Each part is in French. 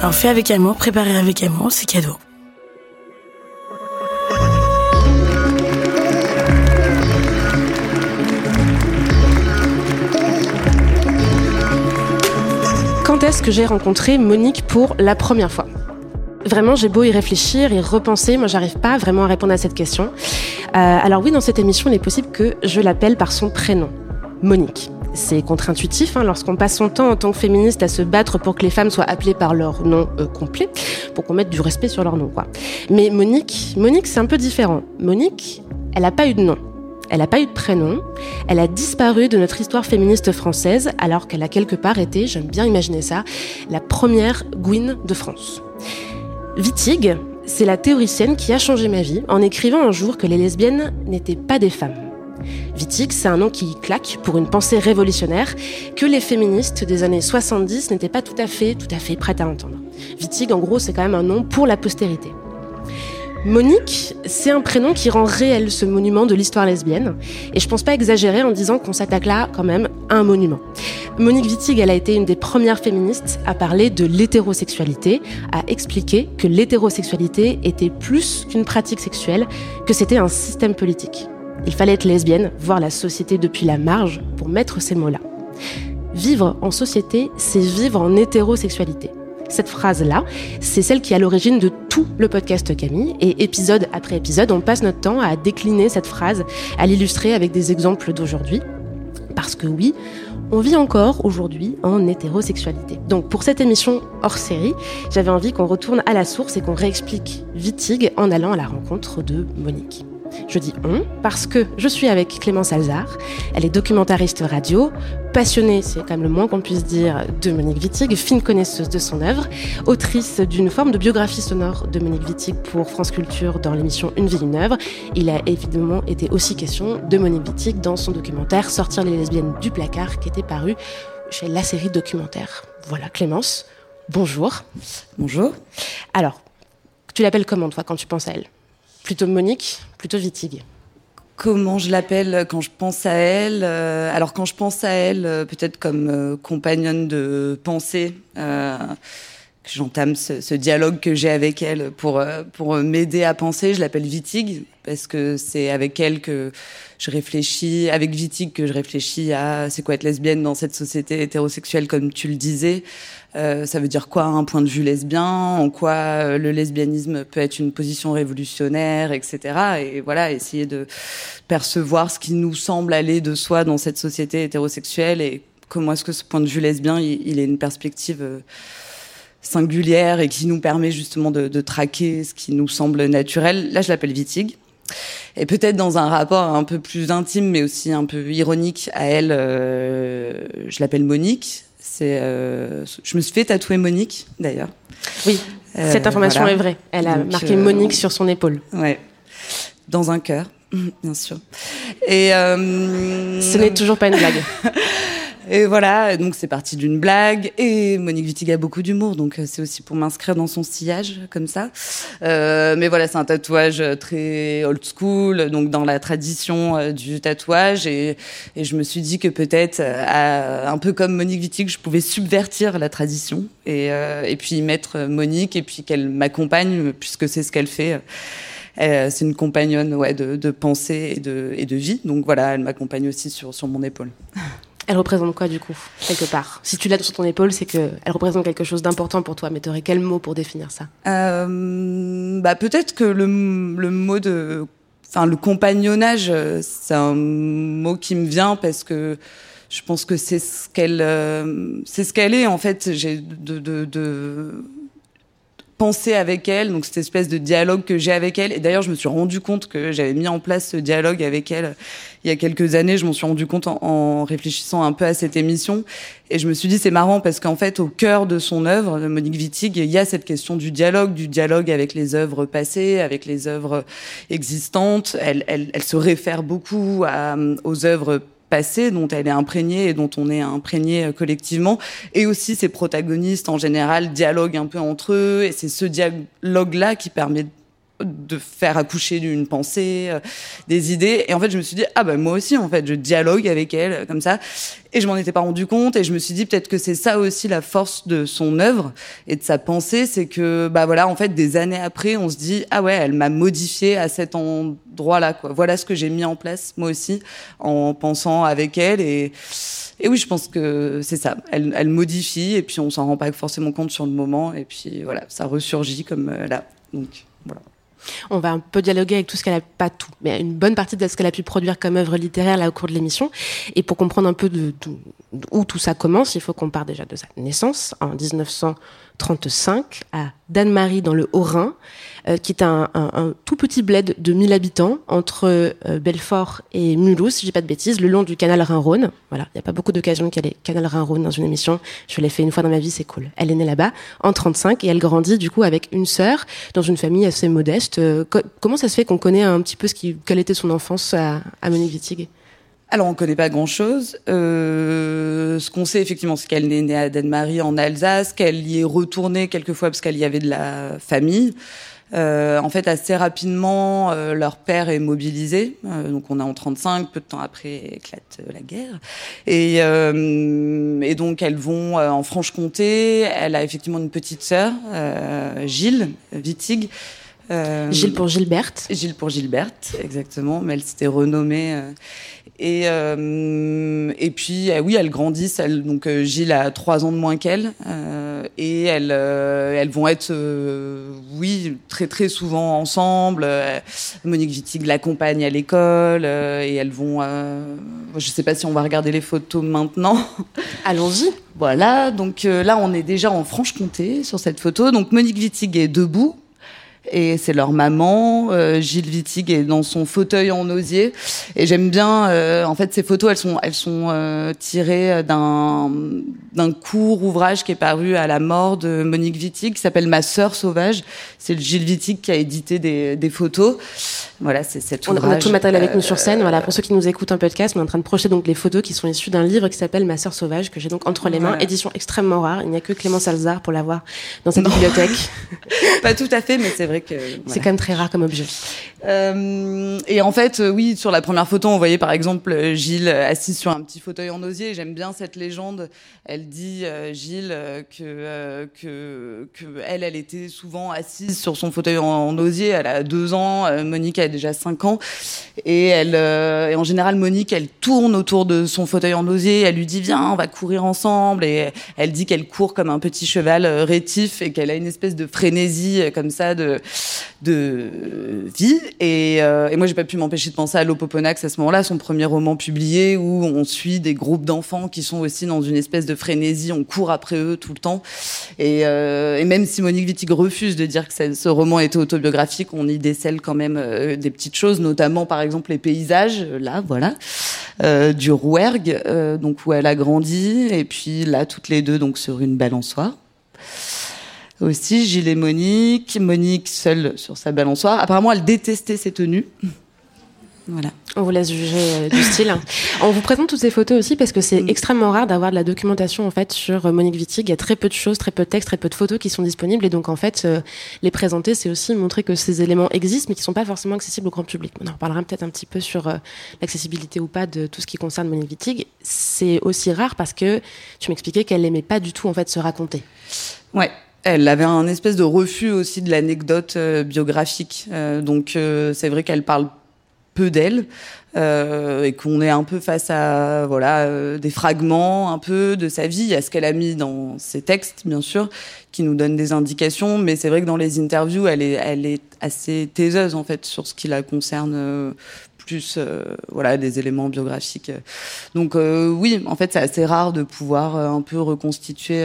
Alors, fait avec amour, préparé avec amour, c'est cadeau. Quand est-ce que j'ai rencontré Monique pour la première fois ? Vraiment, j'ai beau y réfléchir et repenser, moi j'arrive pas vraiment à répondre à cette question. Alors oui, dans cette émission, il est possible que je l'appelle par son prénom, Monique. C'est contre-intuitif, hein, lorsqu'on passe son temps en tant que féministe à se battre pour que les femmes soient appelées par leur nom complet, pour qu'on mette du respect sur leur nom, quoi. Mais Monique, c'est un peu différent. Monique, elle n'a pas eu de nom. Elle n'a pas eu de prénom, elle a disparu de notre histoire féministe française alors qu'elle a quelque part été, j'aime bien imaginer ça, la première Gouine de France. Wittig, c'est la théoricienne qui a changé ma vie en écrivant un jour que les lesbiennes n'étaient pas des femmes. Wittig, c'est un nom qui claque pour une pensée révolutionnaire que les féministes des années 70 n'étaient pas tout à fait prêtes à entendre. Wittig, en gros, c'est quand même un nom pour la postérité. Monique, c'est un prénom qui rend réel ce monument de l'histoire lesbienne. Et je pense pas exagérer en disant qu'on s'attaque là, quand même, à un monument. Monique Wittig, elle a été une des premières féministes à parler de l'hétérosexualité, à expliquer que l'hétérosexualité était plus qu'une pratique sexuelle, que c'était un système politique. Il fallait être lesbienne, voir la société depuis la marge, pour mettre ces mots-là. Vivre en société, c'est vivre en hétérosexualité. Cette phrase-là, c'est celle qui est à l'origine de tout le podcast Camille, et épisode après épisode, on passe notre temps à décliner cette phrase, à l'illustrer avec des exemples d'aujourd'hui, parce que oui, on vit encore aujourd'hui en hétérosexualité. Donc pour cette émission hors série, j'avais envie qu'on retourne à la source et qu'on réexplique Wittig en allant à la rencontre de Monique. Je dis « on » parce que je suis avec Clémence Alzard, elle est documentariste radio, passionnée, c'est quand même le moins qu'on puisse dire, de Monique Wittig, fine connaisseuse de son œuvre, autrice d'une forme de biographie sonore de Monique Wittig pour France Culture dans l'émission Une vie, une œuvre. Il a évidemment été aussi question de Monique Wittig dans son documentaire « Sortir les lesbiennes du placard » qui était paru chez La Série Documentaire. Voilà, Clémence, bonjour. Bonjour. Alors, tu l'appelles comment toi quand tu penses à elle ? Plutôt Monique, plutôt Wittig. Comment je l'appelle quand je pense à elle ? Alors quand je pense à elle, peut-être comme compagnonne de pensée, que j'entame ce dialogue que j'ai avec elle pour m'aider à penser, je l'appelle Wittig, parce que c'est avec elle que je réfléchis, avec Wittig que je réfléchis à c'est quoi être lesbienne dans cette société hétérosexuelle, comme tu le disais. Ça veut dire quoi un point de vue lesbien, en quoi le lesbianisme peut être une position révolutionnaire, etc. Et voilà, essayer de percevoir ce qui nous semble aller de soi dans cette société hétérosexuelle et comment est-ce que ce point de vue lesbien, il est une perspective singulière et qui nous permet justement de traquer ce qui nous semble naturel. Là, je l'appelle Wittig. Et peut-être dans un rapport un peu plus intime, mais aussi un peu ironique à elle, je l'appelle Monique. Je me suis fait tatouer Monique, d'ailleurs. Oui, cette information voilà. Est vraie. Elle a marqué Monique sur son épaule. Ouais, dans un cœur, bien sûr. Et ce n'est toujours pas une blague. Et voilà, donc c'est parti d'une blague. Et Monique Wittig a beaucoup d'humour, donc c'est aussi pour m'inscrire dans son sillage, comme ça. Mais voilà, c'est un tatouage très old school, donc dans la tradition du tatouage. Et je me suis dit que peut-être, un peu comme Monique Wittig, je pouvais subvertir la tradition et puis mettre Monique et puis qu'elle m'accompagne, puisque c'est ce qu'elle fait. C'est une compagnonne de pensée et de vie. Donc voilà, elle m'accompagne aussi sur mon épaule. Elle représente quoi, du coup, quelque part ? Si tu l'as sur ton épaule, c'est qu'elle représente quelque chose d'important pour toi, mais t'aurais quel mot pour définir ça ? Peut-être que le mot de... Enfin, le compagnonnage, c'est un mot qui me vient parce que je pense que c'est ce qu'elle est, en fait. J'ai penser avec elle, donc cette espèce de dialogue que j'ai avec elle. Et d'ailleurs, je me suis rendu compte que j'avais mis en place ce dialogue avec elle il y a quelques années. Je m'en suis rendu compte en réfléchissant un peu à cette émission. Et je me suis dit, c'est marrant parce qu'en fait, au cœur de son œuvre, Monique Wittig, il y a cette question du dialogue avec les œuvres passées, avec les œuvres existantes. Elle se réfère beaucoup aux œuvres passé, dont elle est imprégnée et dont on est imprégné collectivement, et aussi ses protagonistes en général dialoguent un peu entre eux, et c'est ce dialogue-là qui permet de faire accoucher une pensée, des idées. Et en fait, je me suis dit, ah ben moi aussi, en fait, je dialogue avec elle comme ça, et je m'en étais pas rendu compte, et je me suis dit peut-être que c'est ça aussi la force de son œuvre et de sa pensée, c'est que bah voilà, en fait, des années après, on se dit, ah ouais, elle m'a modifié à cet endroit-là, quoi. Voilà ce que j'ai mis en place moi aussi en pensant avec elle, et oui, je pense que c'est ça. Elle modifie, et puis on s'en rend pas forcément compte sur le moment, et puis voilà, ça ressurgit comme là. Donc voilà. On va un peu dialoguer avec tout ce qu'elle a, pas tout, mais une bonne partie de ce qu'elle a pu produire comme œuvre littéraire là au cours de l'émission. Et pour comprendre un peu de où tout ça commence, il faut qu'on part déjà de sa naissance en 1935 à Danemarie dans le Haut-Rhin, qui est un tout petit bled de 1000 habitants entre Belfort et Mulhouse, si je dis pas de bêtises, le long du canal Rhin-Rhône. Voilà, il y a pas beaucoup d'occasions qu'il y ait les canal Rhin-Rhône dans une émission. Je l'ai fait une fois dans ma vie, c'est cool. Elle est née là-bas en 35 et elle grandit du coup avec une sœur dans une famille assez modeste. Comment ça se fait qu'on connaît un petit peu quelle était son enfance à Monique Wittig? Alors, on connaît pas grand-chose. Ce qu'on sait, effectivement, c'est qu'elle est née à Danemarie, en Alsace, qu'elle y est retournée quelquefois parce qu'elle y avait de la famille. En fait, assez rapidement, leur père est mobilisé. Donc, on est en 35, peu de temps après éclate la guerre. Et donc, elles vont en Franche-Comté. Elle a effectivement une petite sœur, Gilles Wittig. Gilles pour Gilberte. Gilles pour Gilberte, exactement. Mais elle s'était renommée. Et puis oui, elles grandissent. Donc Gilles a 3 ans de moins qu'elle, et elles vont être oui très très souvent ensemble. Monique Wittig l'accompagne à l'école, et elles vont. Je sais pas si on va regarder les photos maintenant. Allons-y. Voilà. Donc là, on est déjà en Franche-Comté sur cette photo. Donc Monique Wittig est debout. Et c'est leur maman, Gilles Wittig est dans son fauteuil en osier. Et j'aime bien, en fait, ces photos, elles sont tirées d'un court ouvrage qui est paru à la mort de Monique Wittig, qui s'appelle Ma sœur sauvage. C'est le Gilles Wittig qui a édité des photos. Voilà, c'est cet ouvrage. On a tout le matériel avec nous sur scène. Voilà, pour ceux qui nous écoutent un podcast, on est en train de projeter donc les photos qui sont issues d'un livre qui s'appelle Ma sœur sauvage, que j'ai donc entre les mains. Voilà. Édition extrêmement rare. Il n'y a que Clémence Alzard pour l'avoir dans sa bibliothèque. Pas tout à fait, mais c'est vrai. Que, voilà. C'est quand même très rare comme objet. Et en fait, oui, sur la première photo, on voyait par exemple Gilles assis sur un petit fauteuil en osier. J'aime bien cette légende. Elle dit, Gilles, que elle était souvent assise sur son fauteuil en osier. Elle a 2 ans, Monique a déjà 5 ans. Et et en général, Monique, elle tourne autour de son fauteuil en osier. Elle lui dit, viens, on va courir ensemble. Et elle dit qu'elle court comme un petit cheval rétif et qu'elle a une espèce de frénésie comme ça de vie. Et moi, j'ai pas pu m'empêcher de penser à L'Opoponax à ce moment-là, son premier roman publié, où on suit des groupes d'enfants qui sont aussi dans une espèce de frénésie, on court après eux tout le temps. Et même si Monique Wittig refuse de dire que ce roman était autobiographique, on y décèle quand même des petites choses, notamment par exemple les paysages, là, voilà, du Rouergue, donc où elle a grandi, et puis là, toutes les deux, donc sur une balançoire. Aussi, Gilles et Monique seule sur sa balançoire. Apparemment, elle détestait ses tenues. Voilà. On vous laisse juger du style. On vous présente toutes ces photos aussi parce que c'est extrêmement rare d'avoir de la documentation en fait sur Monique Wittig. Il y a très peu de choses, très peu de textes, très peu de photos qui sont disponibles, et donc en fait les présenter, c'est aussi montrer que ces éléments existent mais qui sont pas forcément accessibles au grand public. On en reparlera peut-être un petit peu sur l'accessibilité ou pas de tout ce qui concerne Monique Wittig. C'est aussi rare parce que tu m'expliquais qu'elle aimait pas du tout en fait se raconter. Ouais. Elle avait un espèce de refus aussi de l'anecdote biographique. Donc c'est vrai qu'elle parle peu d'elle, et qu'on est un peu face à des fragments un peu de sa vie, à ce qu'elle a mis dans ses textes bien sûr, qui nous donnent des indications, mais c'est vrai que dans les interviews, elle est assez taiseuse en fait sur ce qui la concerne, plus des éléments biographiques. Donc oui, en fait, c'est assez rare de pouvoir un peu reconstituer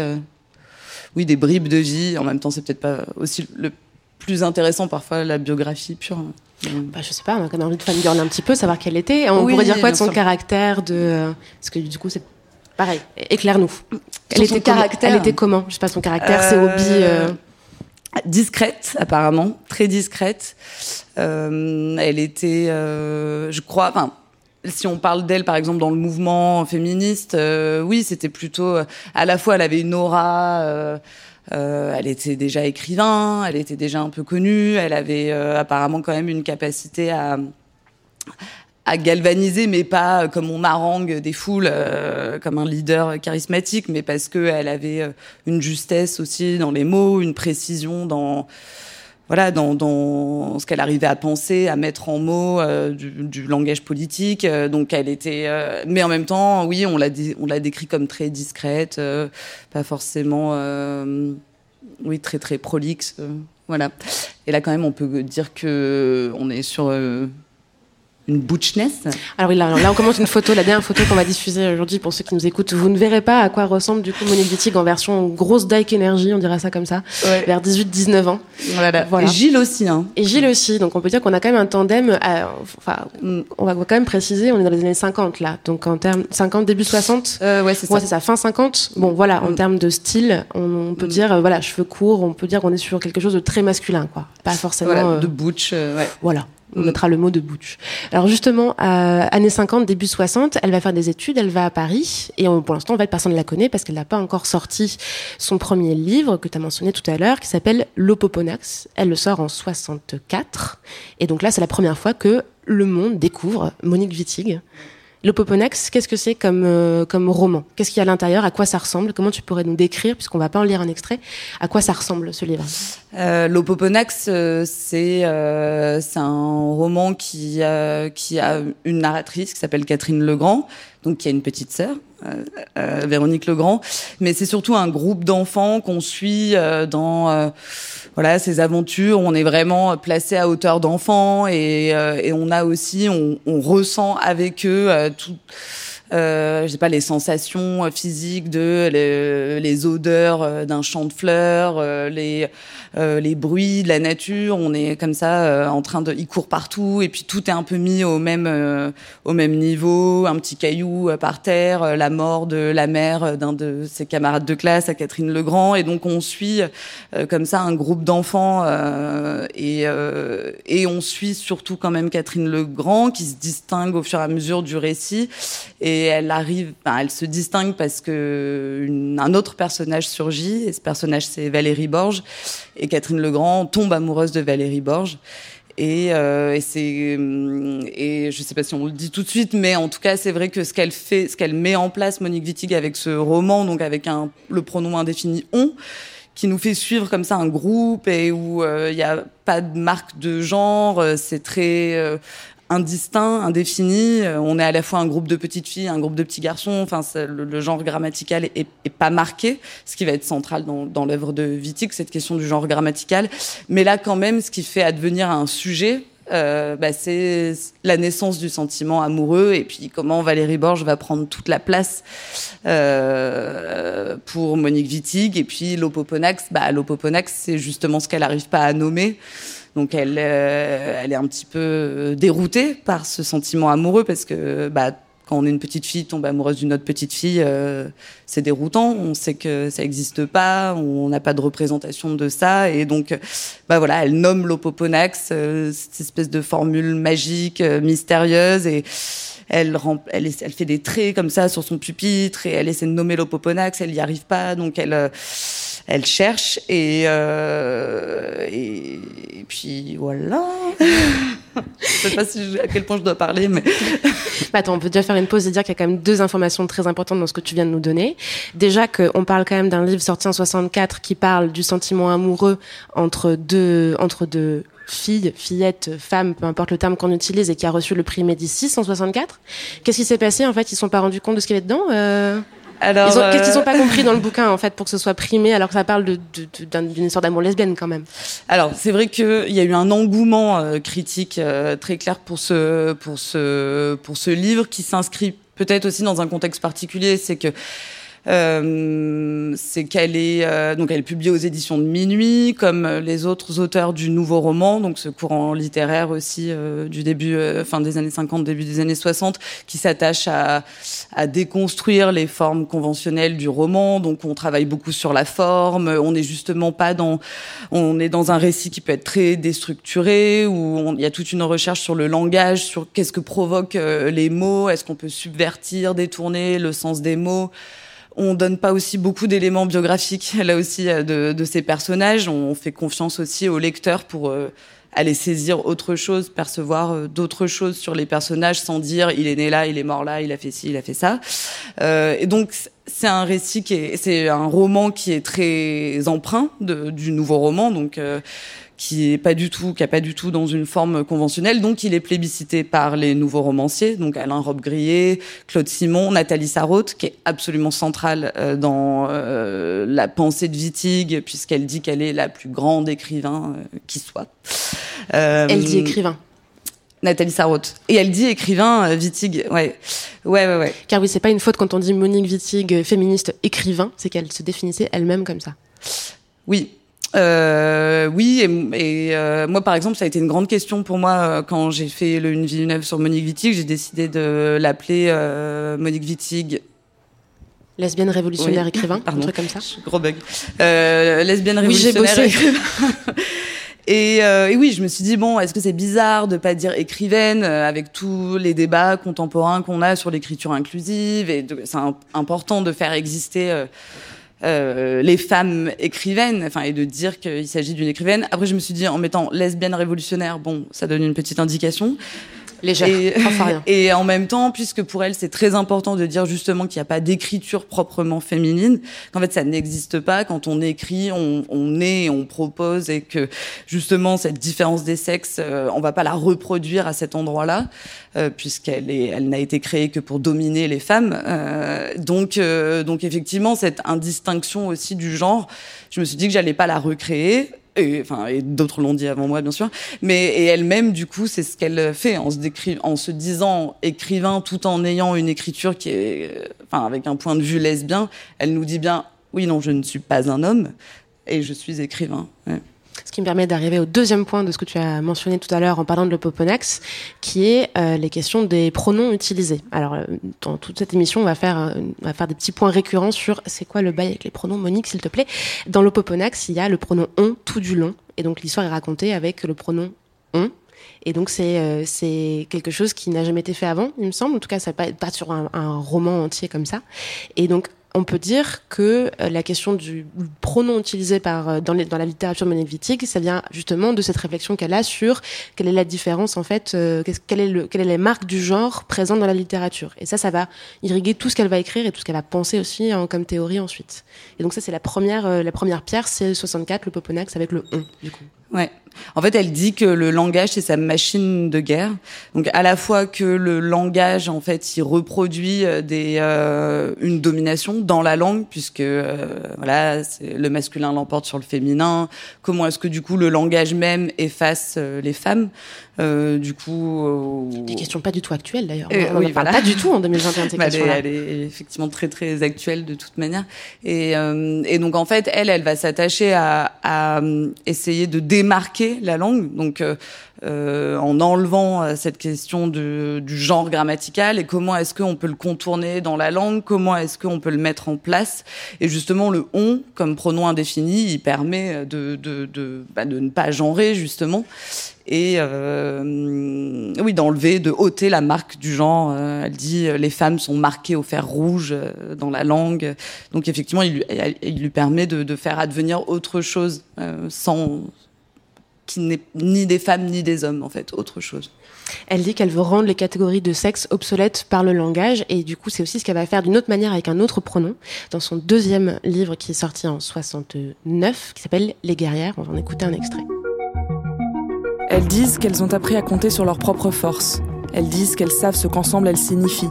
oui, des bribes de vie. En même temps, c'est peut-être pas aussi le plus intéressant, parfois, la biographie pure. Bah, je sais pas, on a quand même envie de fangirler un petit peu, savoir quelle était. On pourrait dire quoi de son caractère de... Parce que du coup, c'est pareil. Éclaire-nous. Elle était comment? Je sais pas, son caractère, ses hobbies... Discrète, apparemment, très discrète. Elle était, je crois... Enfin, si on parle d'elle, par exemple, dans le mouvement féministe, oui, c'était plutôt... à la fois, elle avait une aura... elle était déjà écrivain, elle était déjà un peu connue, elle avait apparemment quand même une capacité à galvaniser, mais pas comme on harangue des foules, comme un leader charismatique, mais parce qu'elle avait une justesse aussi dans les mots, une précision dans... Voilà, dans ce qu'elle arrivait à penser, à mettre en mots du langage politique. Donc elle était, mais en même temps, oui, on l'a décrit comme très discrète, pas forcément, oui, très très prolixe, voilà. Et là quand même, on peut dire que on est sur une butchness. Alors oui, là on commence une photo, la dernière photo qu'on va diffuser aujourd'hui pour ceux qui nous écoutent. Vous ne verrez pas à quoi ressemble du coup Monique Wittig en version grosse Dyke Energy, on dira ça comme ça, ouais. Vers 18-19 ans. Voilà. Et Gilles aussi. Hein. Et Gilles aussi, donc on peut dire qu'on a quand même un tandem, enfin, on va quand même préciser, on est dans les années 50 là, donc en termes 50, début 60, ouais, c'est ça. Ouais, c'est ça, fin 50. Bon voilà, en termes de style, on peut dire, voilà, cheveux courts, on peut dire qu'on est sur quelque chose de très masculin, quoi. Pas forcément... Voilà, de butch, ouais. Voilà. On mettra le mot de butch. Alors justement, années 50, début 60, elle va faire des études, elle va à Paris. Et pour l'instant, en fait, personne ne la connaît parce qu'elle n'a pas encore sorti son premier livre que tu as mentionné tout à l'heure, qui s'appelle L'Opoponax. Elle le sort en 64. Et donc là, c'est la première fois que le monde découvre Monique Wittig. L'Opoponax, qu'est-ce que c'est comme roman? Qu'est-ce qu'il y a à l'intérieur? À quoi ça ressemble? Comment tu pourrais nous décrire, puisqu'on va pas en lire un extrait, à quoi ça ressemble ce livre? L'Opoponax, c'est un roman qui a une narratrice qui s'appelle Catherine Legrand, donc qui a une petite sœur, Véronique Legrand, mais c'est surtout un groupe d'enfants qu'on suit dans voilà ces aventures. On est vraiment placé à hauteur d'enfants et on a aussi on ressent avec eux tout je sais pas, les sensations physiques de les odeurs d'un champ de fleurs, les bruits de la nature. On est comme ça en train de, ils courent partout et puis tout est un peu mis au même niveau, un petit caillou par terre, la mort de la mère d'un de ses camarades de classe à Catherine Legrand. Et donc on suit comme ça un groupe d'enfants et on suit surtout quand même Catherine Legrand qui se distingue au fur et à mesure du récit. Et elle se distingue parce que un autre personnage surgit, et ce personnage c'est Valérie Borge, et Catherine Legrand tombe amoureuse de Valérie Borge. Et je sais pas si on le dit tout de suite, mais en tout cas, c'est vrai que ce qu'elle met en place, Monique Wittig, avec ce roman, donc avec le pronom indéfini « on », qui nous fait suivre comme ça un groupe et où il n'y a pas de marque de genre, c'est très... indistinct, indéfini. On est à la fois un groupe de petites filles, un groupe de petits garçons. Enfin, le genre grammatical est pas marqué, ce qui va être central dans l'œuvre de Wittig, cette question du genre grammatical. Mais là, quand même, ce qui fait advenir un sujet, c'est la naissance du sentiment amoureux et puis comment Valérie Borge va prendre toute la place pour Monique Wittig. Et puis l'Opoponax, l'Opoponax, c'est justement ce qu'elle n'arrive pas à nommer. Donc elle est un petit peu déroutée par ce sentiment amoureux parce que quand on est une petite fille tombe amoureuse d'une autre petite fille, c'est déroutant. On sait que ça n'existe pas, on n'a pas de représentation de ça. Et donc voilà, elle nomme l'Opoponax, cette espèce de formule magique, mystérieuse. Et elle fait des traits comme ça sur son pupitre et elle essaie de nommer l'Opoponax, elle n'y arrive pas. Donc elle cherche et puis voilà. Je sais pas à quel point je dois parler, mais... Attends, on peut déjà faire une pause et dire qu'il y a quand même deux informations très importantes dans ce que tu viens de nous donner. Déjà qu'on parle quand même d'un livre sorti en 64 qui parle du sentiment amoureux entre deux filles, fillettes, femmes, peu importe le terme qu'on utilise, et qui a reçu le prix Médicis en 64. Qu'est-ce qui s'est passé en fait? Ils ne se sont pas rendus compte de ce qu'il y avait dedans Alors, qu'est-ce qu'ils n'ont pas compris dans le bouquin, en fait, pour que ce soit primé, alors que ça parle d'une histoire d'amour lesbienne, quand même? Alors, c'est vrai qu'il y a eu un engouement critique très clair pour ce livre, qui s'inscrit peut-être aussi dans un contexte particulier, c'est que c'est qu'elle est donc elle publie aux éditions de Minuit, comme les autres auteurs du nouveau roman, donc ce courant littéraire aussi du début fin des années 50, début des années 60, qui s'attache à déconstruire les formes conventionnelles du roman. Donc on travaille beaucoup sur la forme, on est justement pas dans, on est dans un récit qui peut être très déstructuré, où il y a toute une recherche sur le langage, sur qu'est-ce que provoquent les mots, est-ce qu'on peut subvertir, détourner le sens des mots. On donne pas aussi beaucoup d'éléments biographiques là aussi de ces personnages. On fait confiance aussi au lecteur pour aller saisir autre chose, percevoir d'autres choses sur les personnages sans dire il est né là, il est mort là, il a fait ci, il a fait ça. Et donc c'est un récit qui est, c'est un roman qui est très empreint du nouveau roman, donc qui est pas du tout, qui a pas du tout dans une forme conventionnelle, donc il est plébiscité par les nouveaux romanciers, donc Alain Robbe-Grillet, Claude Simon, Nathalie Sarraute, qui est absolument centrale dans la pensée de Wittig, puisqu'elle dit qu'elle est la plus grande écrivain qui soit. Elle dit écrivain. Nathalie Sarraute. Et elle dit écrivain Wittig, ouais. Ouais. Car oui, c'est pas une faute quand on dit Monique Wittig, féministe écrivain, c'est qu'elle se définissait elle-même comme ça. Oui. Oui, moi par exemple ça a été une grande question pour moi quand j'ai fait le Une vie une œuvre sur Monique Wittig, j'ai décidé de l'appeler Monique Wittig lesbienne révolutionnaire, oui, écrivain, pardon, un truc comme ça. Gros bug. Lesbienne révolutionnaire. Oui, j'ai bossé. Et oui, je me suis dit bon, est-ce que c'est bizarre de pas dire écrivaine avec tous les débats contemporains qu'on a sur l'écriture inclusive, et c'est important de faire exister les femmes écrivaines, enfin, et de dire qu'il s'agit d'une écrivaine. Après, je me suis dit, en mettant lesbienne révolutionnaire, bon, ça donne une petite indication. Légère, enfin rien. Et en même temps, puisque pour elle, c'est très important de dire justement qu'il n'y a pas d'écriture proprement féminine, qu'en fait, ça n'existe pas. Quand on écrit, on est, on propose, et que justement, cette différence des sexes, on va pas la reproduire à cet endroit-là, puisqu'elle n'a été créée que pour dominer les femmes. Donc effectivement, cette indistinction aussi du genre, je me suis dit que j'allais pas la recréer. Et d'autres l'ont dit avant moi, bien sûr. Et elle-même, du coup, c'est ce qu'elle fait en se disant écrivain, tout en ayant une écriture qui est, avec un point de vue lesbien. Elle nous dit bien, oui, non, je ne suis pas un homme et je suis écrivain. Ouais. Ce qui me permet d'arriver au deuxième point de ce que tu as mentionné tout à l'heure en parlant de l'Opoponax, qui est les questions des pronoms utilisés. Alors, dans toute cette émission, on va faire des petits points récurrents sur c'est quoi le bail avec les pronoms, Monique, s'il te plaît. Dans l'Opoponax, il y a le pronom « on » tout du long. Et donc, l'histoire est racontée avec le pronom « on ». Et donc, c'est quelque chose qui n'a jamais été fait avant, il me semble. En tout cas, ça n'est pas sur un roman entier comme ça. Et donc, on peut dire que la question du pronom utilisé dans la littérature Monique Wittig, ça vient justement de cette réflexion qu'elle a sur quelle est la différence, en fait, quelles sont les marques du genre présentes dans la littérature. Et ça va irriguer tout ce qu'elle va écrire et tout ce qu'elle va penser aussi comme théorie ensuite. Et donc ça, c'est la première pierre, c'est 64, l'Opoponax, avec le « on », du coup. Ouais. En fait, elle dit que le langage, c'est sa machine de guerre. Donc, à la fois que le langage, en fait, il reproduit une domination dans la langue, puisque c'est le masculin l'emporte sur le féminin. Comment est-ce que du coup le langage même efface les femmes? Du coup, des questions pas du tout actuelles d'ailleurs. On en parle pas du tout en 2021. Elle est effectivement très très actuelle de toute manière. Et donc en fait, elle va s'attacher à essayer de démarquer la langue. Donc en enlevant cette question du genre grammatical, et comment est-ce qu'on peut le contourner dans la langue, comment est-ce qu'on peut le mettre en place. Et justement, le « on » comme pronom indéfini, il permet de ne pas genrer, justement, et d'enlever, de ôter la marque du genre. Elle dit « les femmes sont marquées au fer rouge dans la langue ». Donc effectivement, il lui permet de faire advenir autre chose sans... qui n'est ni des femmes ni des hommes, en fait, autre chose. Elle dit qu'elle veut rendre les catégories de sexe obsolètes par le langage, et du coup, c'est aussi ce qu'elle va faire d'une autre manière avec un autre pronom, dans son deuxième livre qui est sorti en 69, qui s'appelle « Les guerrières ». On va en écouter un extrait. Elles disent qu'elles ont appris à compter sur leur propre force. Elles disent qu'elles savent ce qu'ensemble elles signifient.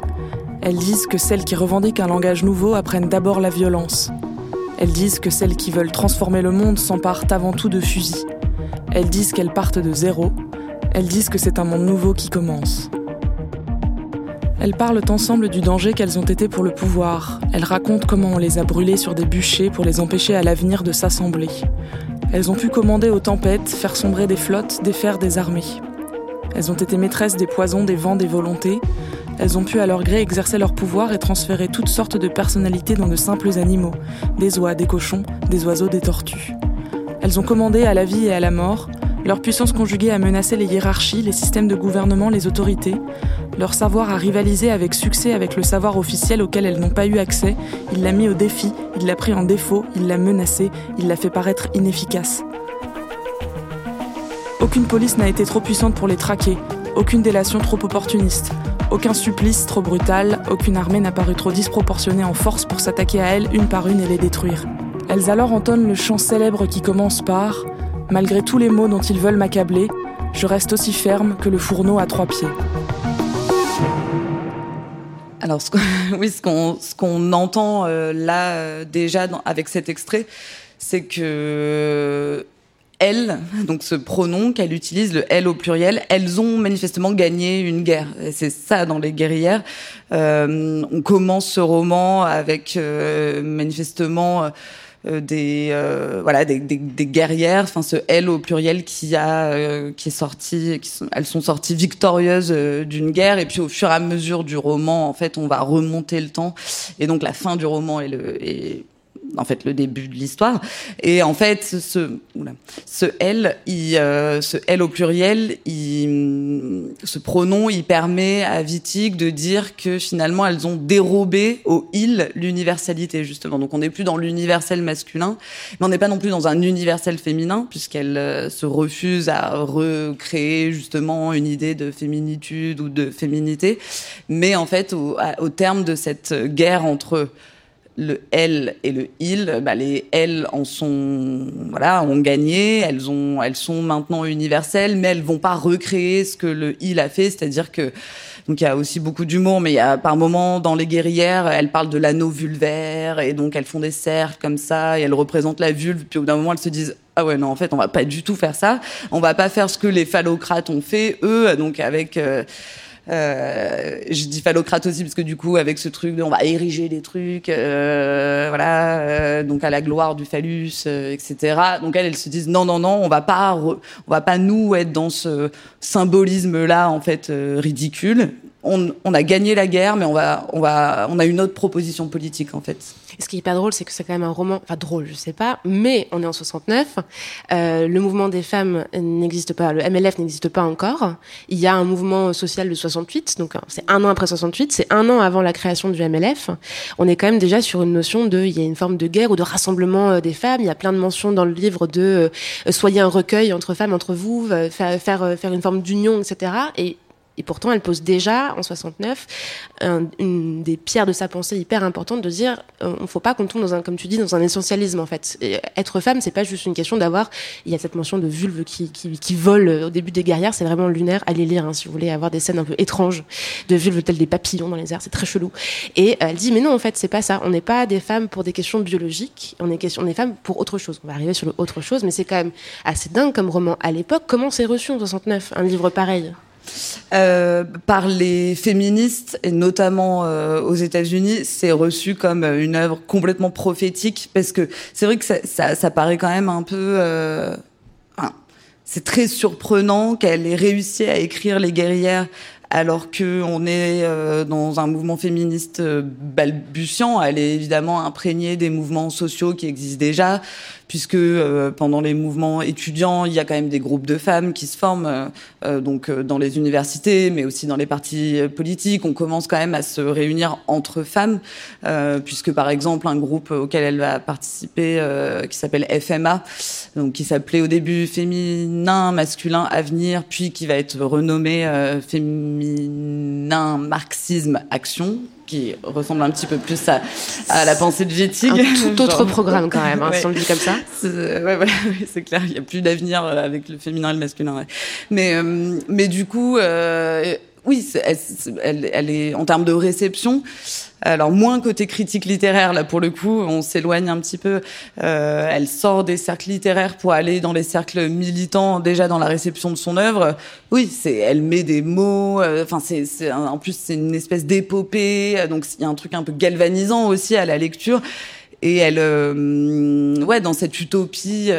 Elles disent que celles qui revendiquent un langage nouveau apprennent d'abord la violence. Elles disent que celles qui veulent transformer le monde s'emparent avant tout de fusils. Elles disent qu'elles partent de zéro. Elles disent que c'est un monde nouveau qui commence. Elles parlent ensemble du danger qu'elles ont été pour le pouvoir. Elles racontent comment on les a brûlées sur des bûchers pour les empêcher à l'avenir de s'assembler. Elles ont pu commander aux tempêtes, faire sombrer des flottes, défaire des armées. Elles ont été maîtresses des poisons, des vents, des volontés. Elles ont pu à leur gré exercer leur pouvoir et transférer toutes sortes de personnalités dans de simples animaux, des oies, des cochons, des oiseaux, des tortues. Elles ont commandé à la vie et à la mort. Leur puissance conjuguée a menacé les hiérarchies, les systèmes de gouvernement, les autorités. Leur savoir a rivalisé avec succès avec le savoir officiel auquel elles n'ont pas eu accès. Il l'a mis au défi, il l'a pris en défaut, il l'a menacé, il l'a fait paraître inefficace. Aucune police n'a été trop puissante pour les traquer, aucune délation trop opportuniste, aucun supplice trop brutal, aucune armée n'a paru trop disproportionnée en force pour s'attaquer à elles une par une et les détruire. Elles alors entonnent le chant célèbre qui commence par « Malgré tous les maux dont ils veulent m'accabler, je reste aussi ferme que le fourneau à trois pieds ». Alors, ce qu'on entend là, déjà, avec cet extrait, c'est que elles, donc ce pronom qu'elle utilise, le « elles » au pluriel, elles ont manifestement gagné une guerre. Et c'est ça dans Les guerrières. On commence ce roman avec manifestement des guerrières, enfin ce elles au pluriel elles sont sorties victorieuses d'une guerre, et puis au fur et à mesure du roman, en fait, on va remonter le temps, et donc la fin du roman est en fait le début de l'histoire. Et en fait ce elle au pluriel, ce pronom, il permet à Wittig de dire que finalement elles ont dérobé au il l'universalité, justement. Donc on n'est plus dans l'universel masculin, mais on n'est pas non plus dans un universel féminin, puisqu'elle se refuse à recréer justement une idée de féminitude ou de féminité, mais en fait au terme de cette guerre entre le elle et le il, les elles ont gagné, elles sont maintenant universelles, mais elles vont pas recréer ce que le il a fait, c'est-à-dire que, donc il y a aussi beaucoup d'humour, mais il y a par moments dans Les guerrières, elles parlent de l'anneau vulvaire, et donc elles font des cercles comme ça, et elles représentent la vulve, puis au bout d'un moment elles se disent « Ah ouais, non, en fait, on va pas du tout faire ça, on va pas faire ce que les phallocrates ont fait, eux, donc avec... je dis phallocrate aussi parce que du coup avec ce truc on va ériger des trucs donc à la gloire du phallus etc. Donc elles se disent non on va pas nous être dans ce symbolisme là en fait ridicule. On a gagné la guerre, mais on a une autre proposition politique, en fait. Ce qui est hyper drôle, c'est que c'est quand même un roman... Enfin, drôle, je sais pas, mais on est en 69. Le mouvement des femmes n'existe pas, le MLF n'existe pas encore. Il y a un mouvement social de 68, donc c'est un an après 68, c'est un an avant la création du MLF. On est quand même déjà sur une notion de... Il y a une forme de guerre ou de rassemblement des femmes. Il y a plein de mentions dans le livre de « Soyez un recueil entre femmes, entre vous, faire une forme d'union, etc. » Et pourtant, elle pose déjà, en 69, une des pierres de sa pensée hyper importante de dire, il ne faut pas qu'on tombe dans comme tu dis, dans un essentialisme, en fait. Et être femme, c'est pas juste une question d'avoir, il y a cette mention de vulve qui vole au début des guerrières, c'est vraiment lunaire. Allez lire, si vous voulez avoir des scènes un peu étranges de vulve telles des papillons dans les airs, c'est très chelou. Et elle dit, mais non, en fait, c'est pas ça. On n'est pas des femmes pour des questions biologiques, on est femmes pour autre chose. On va arriver sur le autre chose, mais c'est quand même assez dingue comme roman. À l'époque, comment c'est reçu en 69, un livre pareil? Par les féministes, et notamment aux États-Unis, c'est reçu comme une œuvre complètement prophétique, parce que c'est vrai que ça paraît quand même un peu... c'est très surprenant qu'elle ait réussi à écrire Les guerrières alors qu'on est dans un mouvement féministe balbutiant. Elle est évidemment imprégnée des mouvements sociaux qui existent déjà, puisque pendant les mouvements étudiants, il y a quand même des groupes de femmes qui se forment donc dans les universités, mais aussi dans les partis politiques. On commence quand même à se réunir entre femmes, puisque par exemple un groupe auquel elle va participer qui s'appelle FMA, donc qui s'appelait au début Féminin, Masculin, Avenir, puis qui va être renommé Féminin, Marxisme, Action, qui ressemble un petit peu plus à la pensée de Wittig. Un tout autre programme quand même, si on le dit comme ça. C'est clair, il n'y a plus d'avenir avec le féminin et le masculin. Ouais. Mais du coup, oui, elle est, en termes de réception, alors moins côté critique littéraire, là pour le coup, on s'éloigne un petit peu. Elle sort des cercles littéraires pour aller dans les cercles militants, déjà dans la réception de son œuvre. Oui, elle met des mots, enfin c'est, en plus c'est une espèce d'épopée, donc il y a un truc un peu galvanisant aussi à la lecture. Et elle, ouais, dans cette utopie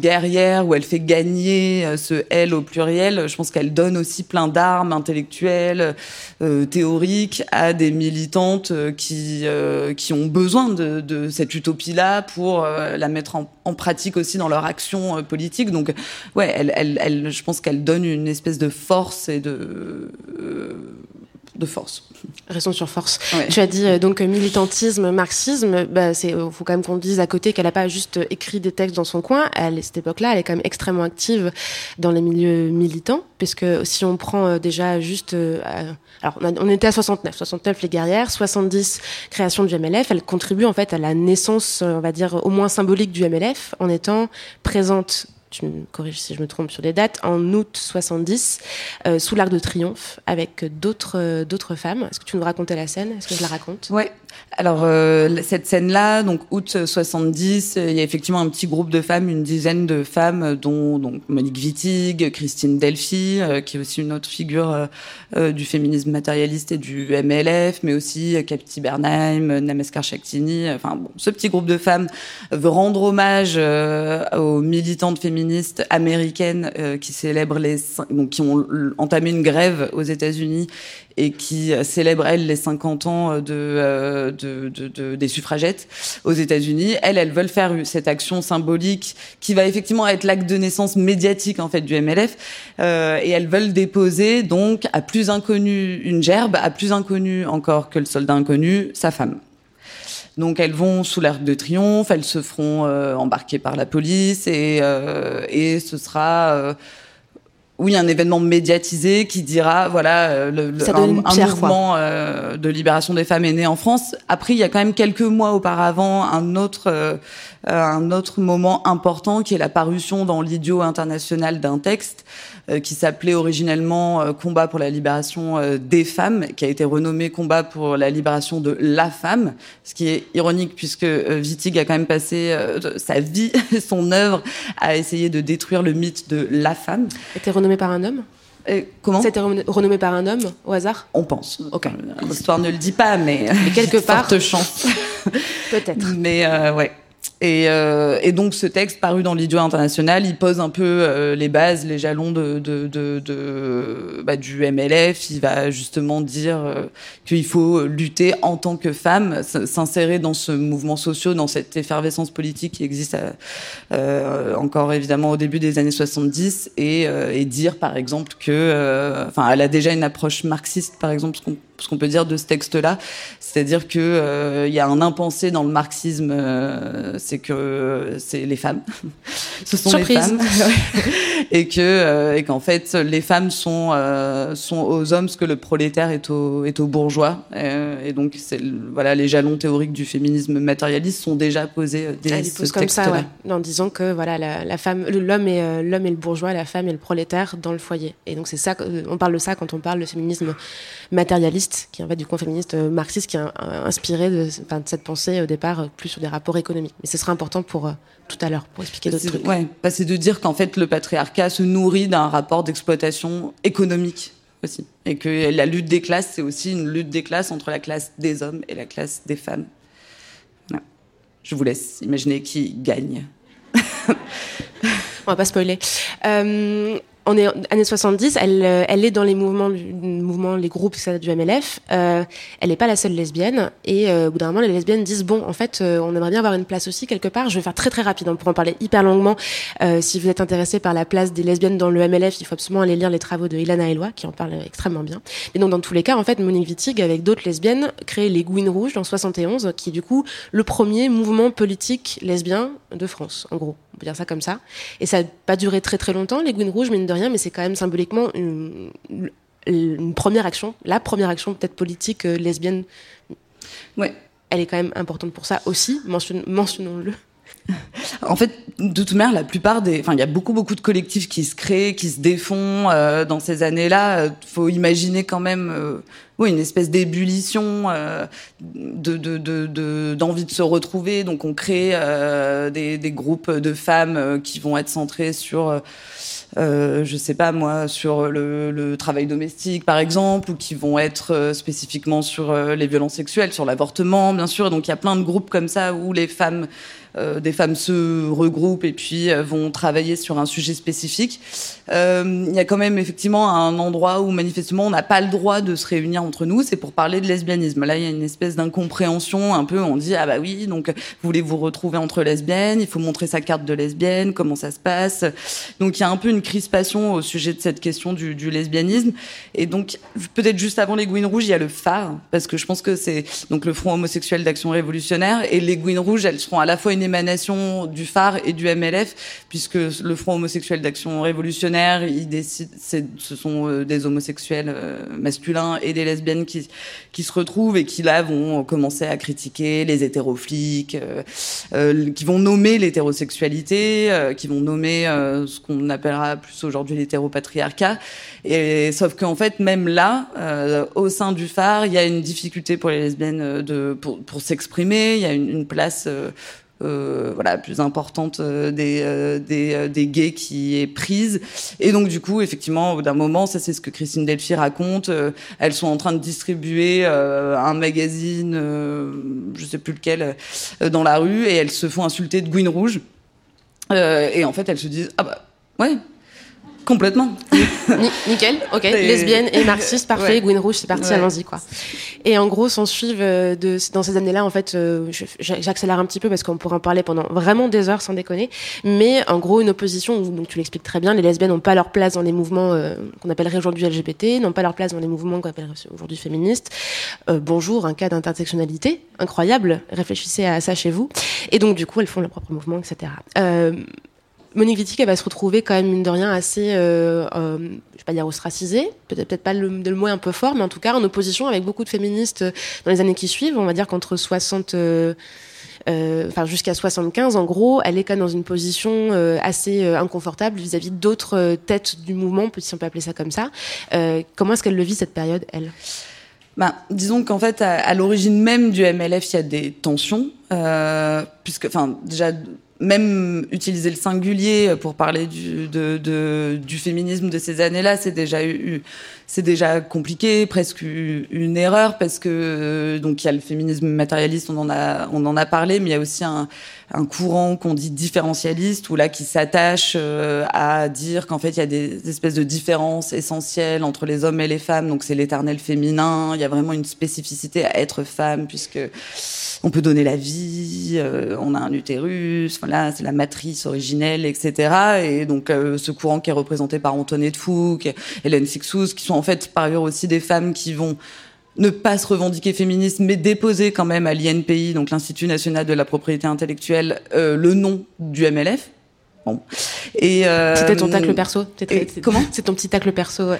guerrière où elle fait gagner ce « elle » au pluriel, je pense qu'elle donne aussi plein d'armes intellectuelles, théoriques, à des militantes qui ont besoin de cette utopie-là pour la mettre en pratique aussi dans leur action politique. Donc, ouais, elle, je pense qu'elle donne une espèce de force et de force. Restons sur force. Ouais. Tu as dit donc militantisme, marxisme, bah, faut quand même qu'on dise à côté qu'elle n'a pas juste écrit des textes dans son coin. À cette époque-là, elle est quand même extrêmement active dans les milieux militants, puisque si on prend déjà juste... alors, on était à 69 les guerrières, 70 création du MLF. Elle contribue en fait à la naissance, on va dire, au moins symbolique du MLF, en étant présente, tu me corriges si je me trompe sur les dates, en août 70, sous l'Arc de Triomphe, avec d'autres femmes. Est-ce que tu nous racontais la scène ? Est-ce que je la raconte ? Ouais. Alors, cette scène-là, donc août 70, il y a effectivement un petit groupe de femmes, une dizaine de femmes, dont donc Monique Wittig, Christine Delphy, qui est aussi une autre figure du féminisme matérialiste et du MLF, mais aussi Kapiti Bernheim, Namaskar Shaktini. Enfin, bon, ce petit groupe de femmes veut rendre hommage aux militantes féministes américaines qui célèbrent qui ont entamé une grève aux États-Unis et qui célèbrent elles les 50 ans des suffragettes aux États-Unis. Elles veulent faire cette action symbolique qui va effectivement être l'acte de naissance médiatique en fait du MLF, et elles veulent déposer donc à plus inconnu une gerbe, à plus inconnu encore que le soldat inconnu, sa femme. Donc elles vont sous l'Arc de Triomphe, elles se feront embarquer par la police et ce sera un événement médiatisé qui dira voilà un mouvement de libération des femmes est né en France. Après il y a quand même quelques mois auparavant un autre moment important qui est la parution dans l'Idiot international d'un texte qui s'appelait originellement Combat pour la libération des femmes, qui a été renommé Combat pour la libération de la femme, ce qui est ironique puisque Wittig a quand même passé sa vie, son œuvre, à essayer de détruire le mythe de la femme. C'était renommé par un homme ? Comment ? C'était renommé par un homme, au hasard ? On pense. Ok. L'histoire ne le dit pas, mais quelque part... Forte chance. Peut-être. Mais ouais. Et donc ce texte paru dans l'Idiot international, il pose un peu les bases, les jalons du MLF. Il va justement dire qu'il faut lutter en tant que femme, s'insérer dans ce mouvement social, dans cette effervescence politique qui existe encore évidemment au début des années 70, et dire par exemple que, enfin, elle a déjà une approche marxiste par exemple, ce qu'on peut dire de ce texte-là, c'est-à-dire que y a un impensé dans le marxisme, c'est que c'est les femmes, ce sont surprise. Les femmes, et qu'en fait les femmes sont aux hommes ce que le prolétaire est aux bourgeois, et donc les jalons théoriques du féminisme matérialiste sont déjà posés dès ce texte-là. Comme ça, ouais. En disant que voilà la femme, l'homme est le bourgeois, la femme est le prolétaire dans le foyer, et donc c'est ça, on parle de ça quand on parle de féminisme matérialiste, qui est en fait du courant féministe marxiste, qui est inspiré de cette pensée au départ plus sur des rapports économiques. Mais ce sera important pour tout à l'heure, pour expliquer d'autres trucs. Ouais, c'est de dire qu'en fait le patriarcat se nourrit d'un rapport d'exploitation économique aussi, et que la lutte des classes, c'est aussi une lutte des classes entre la classe des hommes et la classe des femmes. Voilà. Je vous laisse imaginer qui gagne. On va pas spoiler. On est années 70, elle est dans les mouvements, les groupes du MLF. Elle n'est pas la seule lesbienne. Et au bout d'un moment, les lesbiennes disent bon, en fait, on aimerait bien avoir une place aussi quelque part. Je vais faire très très rapide, on pourra en parler hyper longuement. Si vous êtes intéressé par la place des lesbiennes dans le MLF, il faut absolument aller lire les travaux de Ilana Eloi, qui en parle extrêmement bien. Et donc dans tous les cas, en fait, Monique Wittig avec d'autres lesbiennes crée les Gouines Rouges en 71, qui est du coup le premier mouvement politique lesbien de France, en gros. On peut dire ça comme ça. Et ça n'a pas duré très très longtemps, les Gouines Rouges, mine de rien, mais c'est quand même symboliquement une première action, la première action peut-être politique lesbienne. Ouais. Elle est quand même importante pour ça aussi, mentionnons-le. En fait, de toute manière, la plupart des, enfin, il y a beaucoup de collectifs qui se créent, qui se défont dans ces années-là. Faut imaginer quand même, une espèce d'ébullition d'envie de se retrouver. Donc, on crée des groupes de femmes qui vont être centrés sur, je sais pas moi, sur le travail domestique, par exemple, ou qui vont être spécifiquement sur les violences sexuelles, sur l'avortement, bien sûr. Donc, il y a plein de groupes comme ça où les femmes des femmes se regroupent et puis vont travailler sur un sujet spécifique. Il y a quand même effectivement un endroit où manifestement on n'a pas le droit de se réunir entre nous, c'est pour parler de lesbianisme. Là, il y a une espèce d'incompréhension un peu, on dit « Ah bah oui, donc vous voulez vous retrouver entre lesbiennes, il faut montrer sa carte de lesbienne, comment ça se passe ?» Donc il y a un peu une crispation au sujet de cette question du lesbianisme. Et donc peut-être juste avant les Gouines Rouges, il y a le phare, parce que je pense que c'est donc le Front Homosexuel d'Action Révolutionnaire, et les Gouines Rouges, elles seront à la fois une émanation du phare et du MLF, puisque le Front Homosexuel d'Action Révolutionnaire, il décide, ce sont des homosexuels masculins et des lesbiennes qui se retrouvent et qui là vont commencer à critiquer les hétéroflics, qui vont nommer l'hétérosexualité, qui vont nommer ce qu'on appellera plus aujourd'hui l'hétéropatriarcat. Et sauf qu'en fait, même là, au sein du phare, il y a une difficulté pour les lesbiennes pour s'exprimer. Il y a une place plus importante des gays qui est prise. Et donc, du coup, effectivement, au bout d'un moment, ça, c'est ce que Christine Delphy raconte, elles sont en train de distribuer un magazine, je sais plus lequel, dans la rue, et elles se font insulter de Gouines Rouges. Et en fait, elles se disent « Ah bah, ouais !» Complètement. Nickel, ok. Et... lesbienne et marxiste, parfait. Ouais. Gouines Rouges, c'est parti, ouais. Allons-y, quoi. Et en gros, s'en suivent dans ces années-là, en fait, j'accélère un petit peu parce qu'on pourrait en parler pendant vraiment des heures, sans déconner. Mais en gros, une opposition où, donc tu l'expliques très bien, les lesbiennes n'ont pas leur place dans les mouvements qu'on appellerait aujourd'hui LGBT, n'ont pas leur place dans les mouvements qu'on appellerait aujourd'hui féministes. Bonjour, un cas d'intersectionnalité incroyable. Réfléchissez à ça chez vous. Et donc, du coup, elles font leur propre mouvement, etc. Monique Wittig, elle va se retrouver quand même, mine de rien, assez, je vais pas dire ostracisée, peut-être pas le mot un peu fort, mais en tout cas en opposition avec beaucoup de féministes dans les années qui suivent. On va dire qu'entre 60... jusqu'à 75, en gros, elle est quand même dans une position assez inconfortable vis-à-vis d'autres têtes du mouvement, si on peut appeler ça comme ça. Comment est-ce qu'elle le vit, cette période, elle ? Disons qu'en fait, à l'origine même du MLF, il y a des tensions, puisque, déjà... Même utiliser le singulier pour parler du féminisme de ces années-là, c'est déjà compliqué, presque une erreur, parce que donc il y a le féminisme matérialiste, on en a parlé, mais il y a aussi un courant qu'on dit différentialiste, où là qui s'attache à dire qu'en fait il y a des espèces de différences essentielles entre les hommes et les femmes, donc c'est l'éternel féminin. Il y a vraiment une spécificité à être femme, puisque on peut donner la vie, on a un utérus, voilà, c'est la matrice originelle, etc. Et donc ce courant qui est représenté par Antoinette Fouque, Hélène Sixous, qui sont en fait par ailleurs aussi des femmes qui vont ne pas se revendiquer féministes, mais déposer quand même à l'INPI, donc l'Institut National de la Propriété Intellectuelle, le nom du MLF. Bon. C'était ton tacle perso. Comment ? C'est ton petit tacle perso.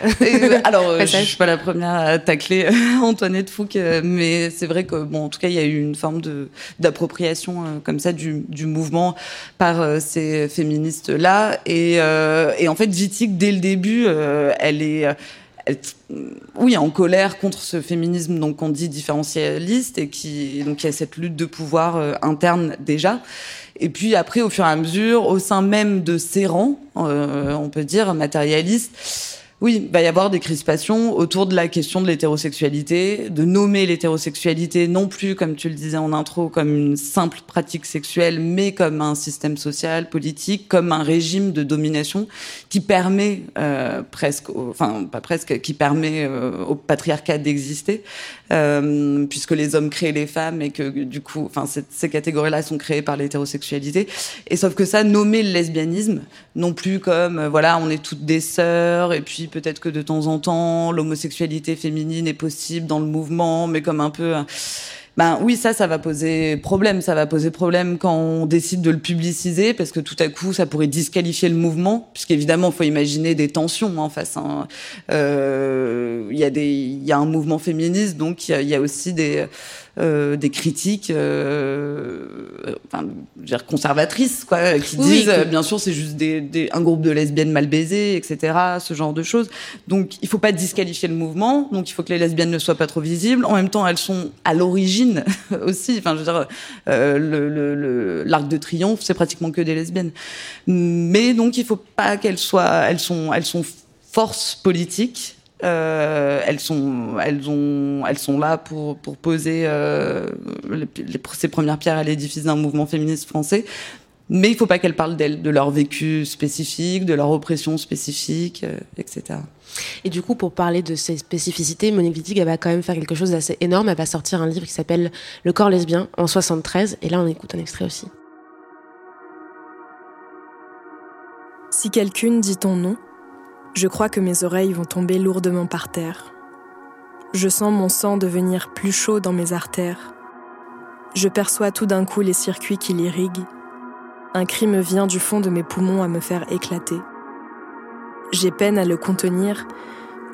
Alors, je suis pas la première à tacler Antoinette Fouque, mais c'est vrai que en tout cas, il y a eu une forme d'appropriation comme ça du mouvement par ces féministes-là. Et en fait, Wittig, dès le début, elle est. En colère contre ce féminisme donc qu'on dit différentialiste et donc il y a cette lutte de pouvoir interne déjà. Et puis après, au fur et à mesure, au sein même de ces rangs, on peut dire matérialistes, il va y avoir des crispations autour de la question de l'hétérosexualité, de nommer l'hétérosexualité non plus, comme tu le disais en intro, comme une simple pratique sexuelle, mais comme un système social, politique, comme un régime de domination qui permet au patriarcat d'exister, puisque les hommes créent les femmes et que du coup, ces catégories-là sont créées par l'hétérosexualité. Et sauf que ça, nommer le lesbianisme non plus comme on est toutes des sœurs et puis peut-être que de temps en temps, l'homosexualité féminine est possible dans le mouvement, mais comme un peu... ça va poser problème. Ça va poser problème quand on décide de le publiciser, parce que tout à coup, ça pourrait disqualifier le mouvement, puisqu'évidemment, il faut imaginer des tensions en face. Il y a un mouvement féministe, donc il y a aussi des... des critiques enfin, je veux dire conservatrices, quoi, qui disent, bien sûr, c'est juste un groupe de lesbiennes mal baisées, etc., ce genre de choses. Donc, il ne faut pas disqualifier le mouvement, donc il faut que les lesbiennes ne soient pas trop visibles. En même temps, elles sont à l'origine aussi. Enfin, je veux dire, l'Arc de Triomphe, c'est pratiquement que des lesbiennes. Mais donc, il ne faut pas qu'elles soient... Elles sont force politique... Elles sont là pour poser ces premières pierres à l'édifice d'un mouvement féministe français. Mais il ne faut pas qu'elles parlent d'elles, de leur vécu spécifique, de leur oppression spécifique, etc. Et du coup, pour parler de ces spécificités, Monique Wittig, elle va quand même faire quelque chose d'assez énorme. Elle va sortir un livre qui s'appelle « Le corps lesbien » en 1973. Et là, on écoute un extrait aussi. Si quelqu'une dit ton nom, je crois que mes oreilles vont tomber lourdement par terre. Je sens mon sang devenir plus chaud dans mes artères. Je perçois tout d'un coup les circuits qui l'irriguent. Un cri me vient du fond de mes poumons à me faire éclater. J'ai peine à le contenir.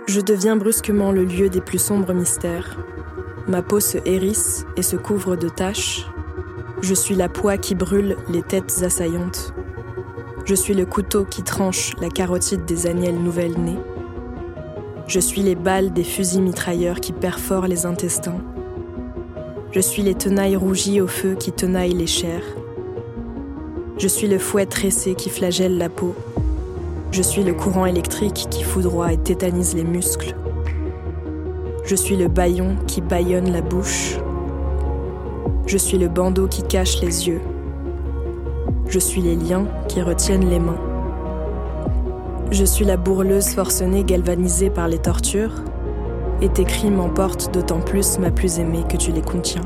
Je deviens brusquement le lieu des plus sombres mystères. Ma peau se hérisse et se couvre de taches. Je suis la poix qui brûle les têtes assaillantes. Je suis le couteau qui tranche la carotide des agnelles nouvelles-nées. Je suis les balles des fusils mitrailleurs qui perforent les intestins. Je suis les tenailles rougies au feu qui tenaillent les chairs. Je suis le fouet tressé qui flagelle la peau. Je suis le courant électrique qui foudroie et tétanise les muscles. Je suis le bâillon qui bâillonne la bouche. Je suis le bandeau qui cache les yeux. Je suis les liens qui retiennent les mains. Je suis la bourreleuse forcenée galvanisée par les tortures, et tes cris m'emportent d'autant plus, ma plus aimée, que tu les contiens.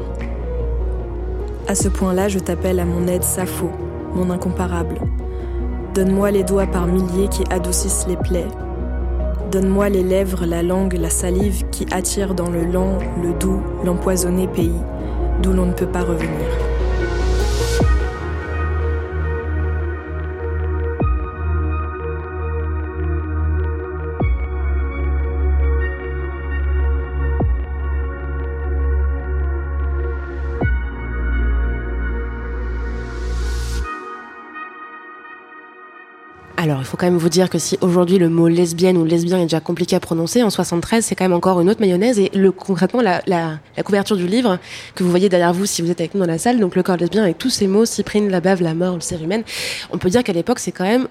À ce point-là, je t'appelle à mon aide Sappho, mon incomparable. Donne-moi les doigts par milliers qui adoucissent les plaies. Donne-moi les lèvres, la langue, la salive qui attirent dans le lent, le doux, l'empoisonné pays, d'où l'on ne peut pas revenir. Alors, il faut quand même vous dire que si aujourd'hui le mot lesbienne ou lesbien est déjà compliqué à prononcer, en 73, c'est quand même encore une autre mayonnaise. Et concrètement, la couverture du livre que vous voyez derrière vous, si vous êtes avec nous dans la salle, donc le corps lesbien avec tous ces mots, Cyprine, la bave, la mort, le cérumen, on peut dire qu'à l'époque, c'est quand même,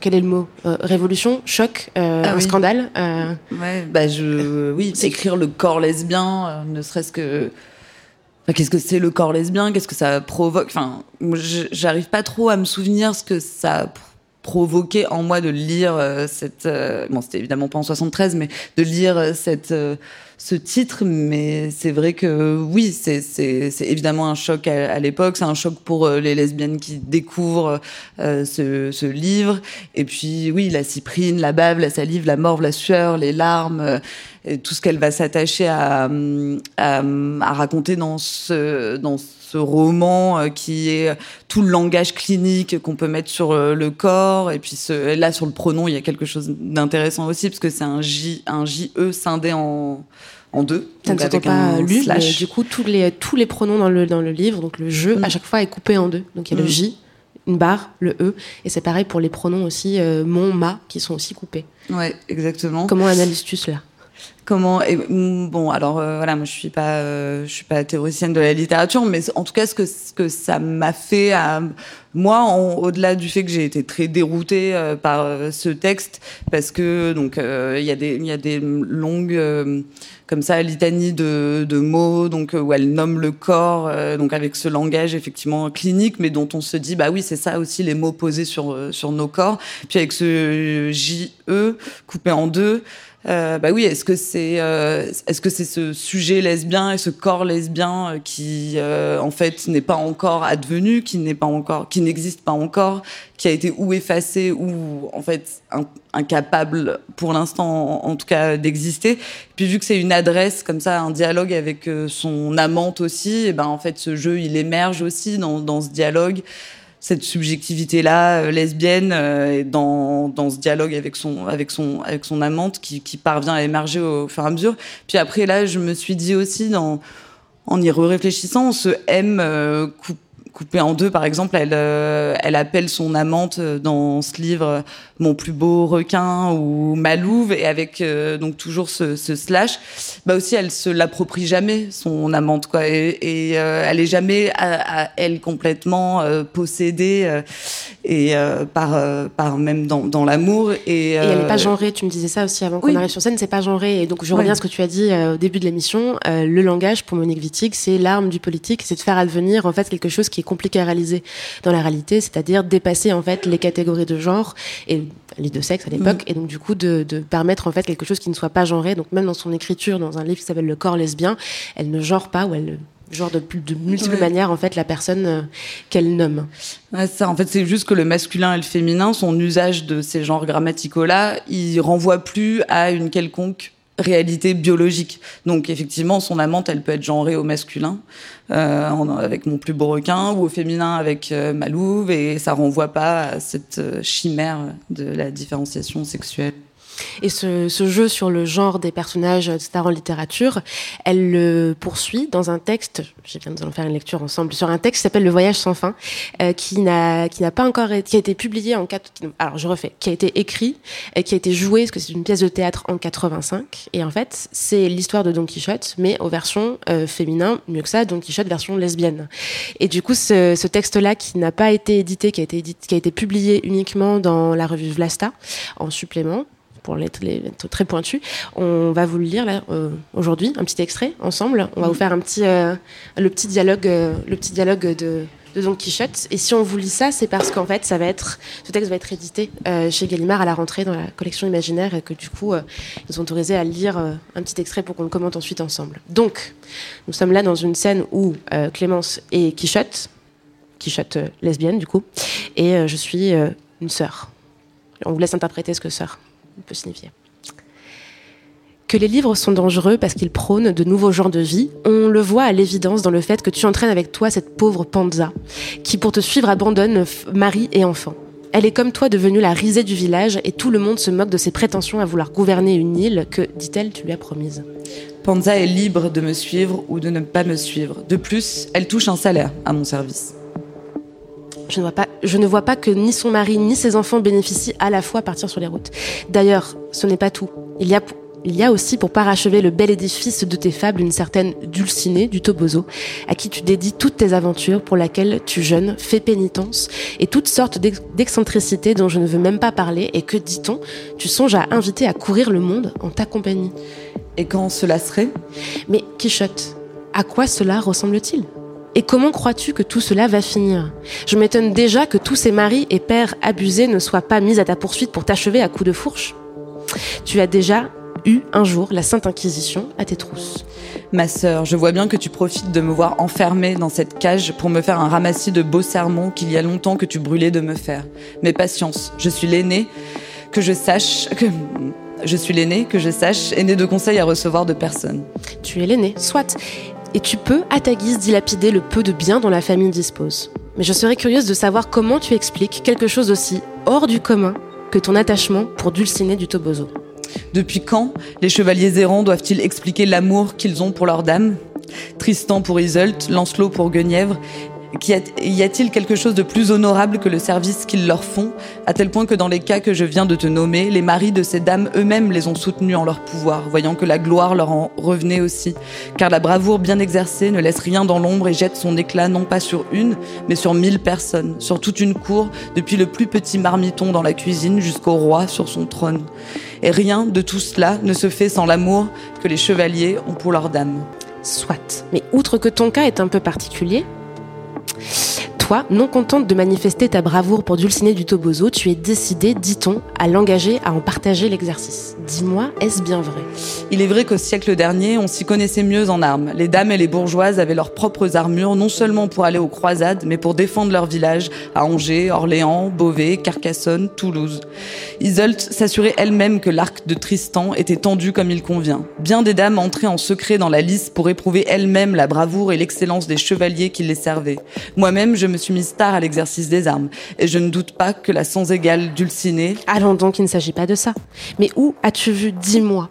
quel est le mot ? Révolution, choc, scandale. Oui, écrire le corps lesbien, ne serait-ce que... Qu'est-ce que c'est le corps lesbien ? Qu'est-ce que ça provoque ? Enfin, j'arrive pas trop à me souvenir ce que ça provoqué en moi de lire c'était évidemment pas en 73, mais de lire ce titre. Mais c'est vrai que oui, c'est évidemment un choc à l'époque. C'est un choc pour les lesbiennes qui découvrent ce livre. Et puis oui, la cyprine, la bave, la salive, la morve, la sueur, les larmes, et tout ce qu'elle va s'attacher à raconter dans ce roman qui est tout le langage clinique qu'on peut mettre sur le corps. Et puis là, sur le pronom, il y a quelque chose d'intéressant aussi, parce que c'est un JE scindé en deux. Ça ne s'entend pas lu, mais du coup, tous les pronoms dans le livre, donc le « je », à chaque fois, est coupé en deux. Donc il y a le « J », une barre, le « E ». Et c'est pareil pour les pronoms aussi, « mon », « ma », qui sont aussi coupés. Ouais, exactement. Comment analyses-tu cela ? Moi je suis pas théoricienne de la littérature, mais en tout cas ce que ça m'a fait à moi, au-delà du fait que j'ai été très déroutée par ce texte, parce que donc il y a des longues comme ça litanie de mots, donc où elle nomme le corps, donc avec ce langage effectivement clinique, mais dont on se dit bah oui, c'est ça aussi les mots posés sur nos corps. Puis avec ce JE coupé en deux, est-ce que c'est ce sujet lesbien et ce corps lesbien qui en fait n'est pas encore advenu, qui n'existe pas encore, qui a été ou effacé ou en fait incapable pour l'instant en tout cas d'exister. Puis vu que c'est une adresse comme ça, un dialogue avec son amante aussi, et ben en fait ce jeu il émerge aussi dans ce dialogue. Cette subjectivité-là, lesbienne, dans ce dialogue avec son amante qui parvient à émerger au fur et à mesure. Puis après, là, je me suis dit aussi, dans en y réfléchissant, on se aime coupé en deux. Par exemple, elle appelle son amante dans ce livre « Mon plus beau requin » ou « Ma louve », et avec donc toujours ce slash. Bah aussi, elle se l'approprie jamais, son amante, quoi. Et elle est jamais à elle complètement possédée par même dans l'amour. Et elle n'est pas genrée. Tu me disais ça aussi avant qu'on arrive sur scène. C'est pas genré. Et donc je reviens à ce que tu as dit au début de l'émission. Le langage pour Monique Wittig, c'est l'arme du politique, c'est de faire advenir en fait quelque chose qui est compliqué à réaliser dans la réalité, c'est-à-dire dépasser en fait les catégories de genre et les de sexe à l'époque, et donc du coup de permettre en fait quelque chose qui ne soit pas genré. Donc même dans son écriture, dans un livre qui s'appelle Le corps lesbien, elle ne genre pas, ou elle genre de multiples manières en fait la personne qu'elle nomme. Ouais, ça, en fait, c'est juste que le masculin et le féminin, son usage de ces genres grammaticaux là, il renvoie plus à une quelconque réalité biologique. Donc effectivement, son amante, elle peut être genrée au masculin avec Mon plus beau requin, ou au féminin avec Ma louve, et ça renvoie pas à cette chimère de la différenciation sexuelle. Et ce jeu sur le genre des personnages, etc., en littérature, elle le poursuit dans un texte, nous allons faire une lecture ensemble, sur un texte qui s'appelle Le voyage sans fin, qui n'a pas encore été, qui a été publié en qui a été écrit, et qui a été joué, parce que c'est une pièce de théâtre en 85, et en fait, c'est l'histoire de Don Quichotte, mais aux versions féminin, mieux que ça, Don Quichotte version lesbienne. Et du coup, ce texte-là, qui n'a pas été édité, qui a été publié uniquement dans la revue Vlasta, en supplément, pour être très pointu, on va vous le lire là, aujourd'hui, un petit extrait ensemble. On va vous faire le petit dialogue de Don Quichotte. Et si on vous lit ça, c'est parce qu'en fait, ce texte va être édité chez Gallimard à la rentrée dans la collection Imaginaire, et que du coup, ils sont autorisés à lire un petit extrait pour qu'on le commente ensuite ensemble. Donc, nous sommes là dans une scène où Clémence et Quichotte lesbienne du coup, et je suis une sœur. On vous laisse interpréter ce que sœur peut signifier. Que les livres sont dangereux parce qu'ils prônent de nouveaux genres de vie, on le voit à l'évidence dans le fait que tu entraînes avec toi cette pauvre Panza, qui pour te suivre abandonne mari et enfant. Elle est comme toi devenue la risée du village, et tout le monde se moque de ses prétentions à vouloir gouverner une île que, dit-elle, tu lui as promise. Panza est libre de me suivre ou de ne pas me suivre. De plus, elle touche un salaire à mon service. Je ne vois pas que ni son mari ni ses enfants bénéficient à la fois à partir sur les routes. D'ailleurs, ce n'est pas tout. Il y a aussi, pour parachever le bel édifice de tes fables, une certaine Dulcinée du Toboso, à qui tu dédies toutes tes aventures, pour laquelle tu jeûnes, fais pénitence, et toutes sortes d'excentricités dont je ne veux même pas parler, et que, dit-on, tu songes à inviter à courir le monde en ta compagnie. Et quand cela serait ? Mais Quichotte, à quoi cela ressemble-t-il ? Et comment crois-tu que tout cela va finir ? Je m'étonne déjà que tous ces maris et pères abusés ne soient pas mis à ta poursuite pour t'achever à coups de fourche. Tu as déjà eu un jour la Sainte Inquisition à tes trousses. Ma sœur, je vois bien que tu profites de me voir enfermée dans cette cage pour me faire un ramassis de beaux sermons qu'il y a longtemps que tu brûlais de me faire. Mais patience, je suis l'aînée, que je sache, aînée de conseils à recevoir de personne. Tu es l'aînée, soit. Et tu peux, à ta guise, dilapider le peu de bien dont la famille dispose. Mais je serais curieuse de savoir comment tu expliques quelque chose aussi hors du commun que ton attachement pour Dulcinée du Toboso. Depuis quand les chevaliers errants doivent-ils expliquer l'amour qu'ils ont pour leur dame ? Tristan pour Isolde, Lancelot pour Guenièvre. Y a-t-il quelque chose de plus honorable que le service qu'ils leur font, à tel point que dans les cas que je viens de te nommer, les maris de ces dames eux-mêmes les ont soutenus en leur pouvoir, voyant que la gloire leur en revenait aussi, car la bravoure bien exercée ne laisse rien dans l'ombre et jette son éclat non pas sur une, mais sur 1000 personnes, sur toute une cour, depuis le plus petit marmiton dans la cuisine jusqu'au roi sur son trône. Et rien de tout cela ne se fait sans l'amour que les chevaliers ont pour leurs dames. Soit. Mais outre que ton cas est un peu particulier, toi, non contente de manifester ta bravoure pour Dulcinée du Toboso, tu es décidée, dit-on, à l'engager, à en partager l'exercice. Dis-moi, est-ce bien vrai ? Il est vrai qu'au siècle dernier, on s'y connaissait mieux en armes. Les dames et les bourgeoises avaient leurs propres armures, non seulement pour aller aux croisades, mais pour défendre leur village à Angers, Orléans, Beauvais, Carcassonne, Toulouse. Isolde s'assurait elle-même que l'arc de Tristan était tendu comme il convient. Bien des dames entraient en secret dans la lice pour éprouver elles-mêmes la bravoure et l'excellence des chevaliers qui les servaient. Moi-même, je me suis mise tard à l'exercice des armes, et je ne doute pas que la sans égale Dulcinée... Allons donc, il ne s'agit pas de ça. Mais où as-tu vu, dis-moi,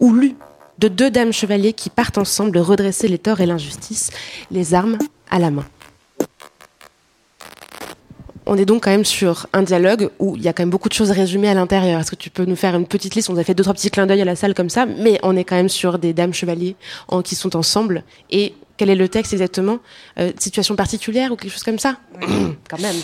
ou lu de deux dames chevaliers qui partent ensemble redresser les torts et l'injustice, les armes à la main. On est donc quand même sur un dialogue où il y a quand même beaucoup de choses résumées à l'intérieur. Est-ce que tu peux nous faire une petite liste ? On a fait 2-3 petits clins d'œil à la salle comme ça, mais on est quand même sur des dames chevaliers qui sont ensemble. Et quel est le texte exactement ? Situation particulière ou quelque chose comme ça ? Quand même.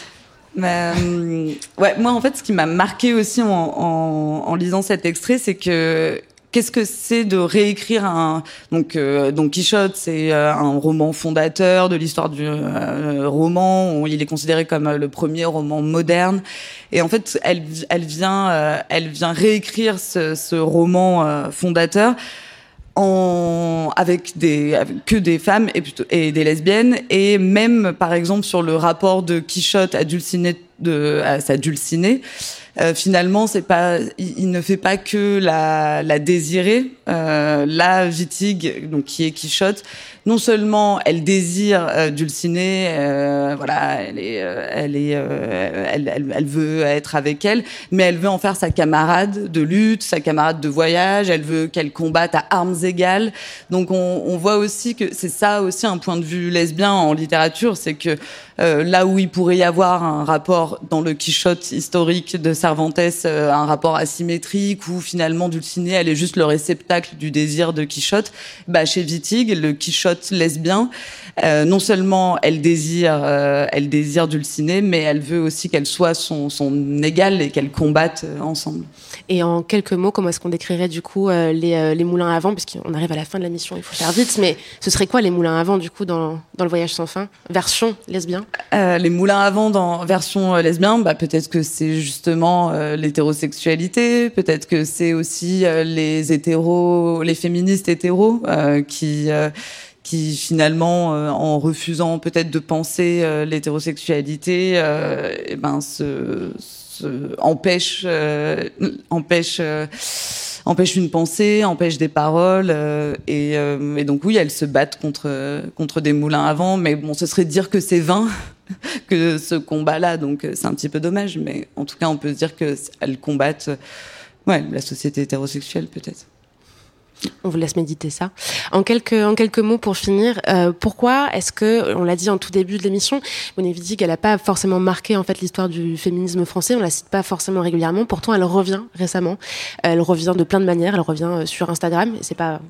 Ouais, moi en fait, ce qui m'a marqué aussi en lisant cet extrait, c'est que qu'est-ce que c'est de réécrire Don Quichotte, c'est un roman fondateur de l'histoire du roman, où il est considéré comme le premier roman moderne. Et en fait, elle vient réécrire ce roman fondateur avec des femmes et des lesbiennes, et même par exemple sur le rapport de Quichotte à Dulcinée à sa Dulcinée, finalement c'est pas, il ne fait pas que la désirée, la Wittig, donc qui est Quichotte, non seulement elle désire Dulcinée, voilà, elle veut être avec elle, mais elle veut en faire sa camarade de lutte, sa camarade de voyage, elle veut qu'elle combatte à armes égales. Donc on voit aussi que c'est ça aussi un point de vue lesbien en littérature, c'est que là où il pourrait y avoir un rapport dans le Quichotte historique de Cervantes, un rapport asymétrique où finalement Dulcinée elle est juste le réceptacle du désir de Quichotte, chez Wittig, le Quichotte lesbien, non seulement elle désire Dulcinée, mais elle veut aussi qu'elle soit son égale et qu'elle combatte ensemble. Et en quelques mots, comment est-ce qu'on décrirait du coup les moulins à vent, parce qu'on arrive à la fin de la mission, il faut faire vite, mais ce serait quoi les moulins à vent du coup dans le voyage sans fin version lesbien? Les moulins à vent dans version lesbien, peut-être que c'est justement l'hétérosexualité, peut-être que c'est aussi les féministes hétéros qui finalement, en refusant peut-être de penser l'hétérosexualité, empêche une pensée, empêche des paroles, et donc oui, elles se battent contre des moulins à vent, mais bon, ce serait dire que c'est vain que ce combat-là, donc c'est un petit peu dommage, mais en tout cas, on peut se dire qu'elles combattent la société hétérosexuelle, peut-être. On vous laisse méditer ça. En quelques mots pour finir, pourquoi est-ce que, on l'a dit en tout début de l'émission, Monique Wittig, elle n'a pas forcément marqué en fait l'histoire du féminisme français, on la cite pas forcément régulièrement, pourtant elle revient récemment, elle revient de plein de manières, elle revient sur Instagram, et c'est pas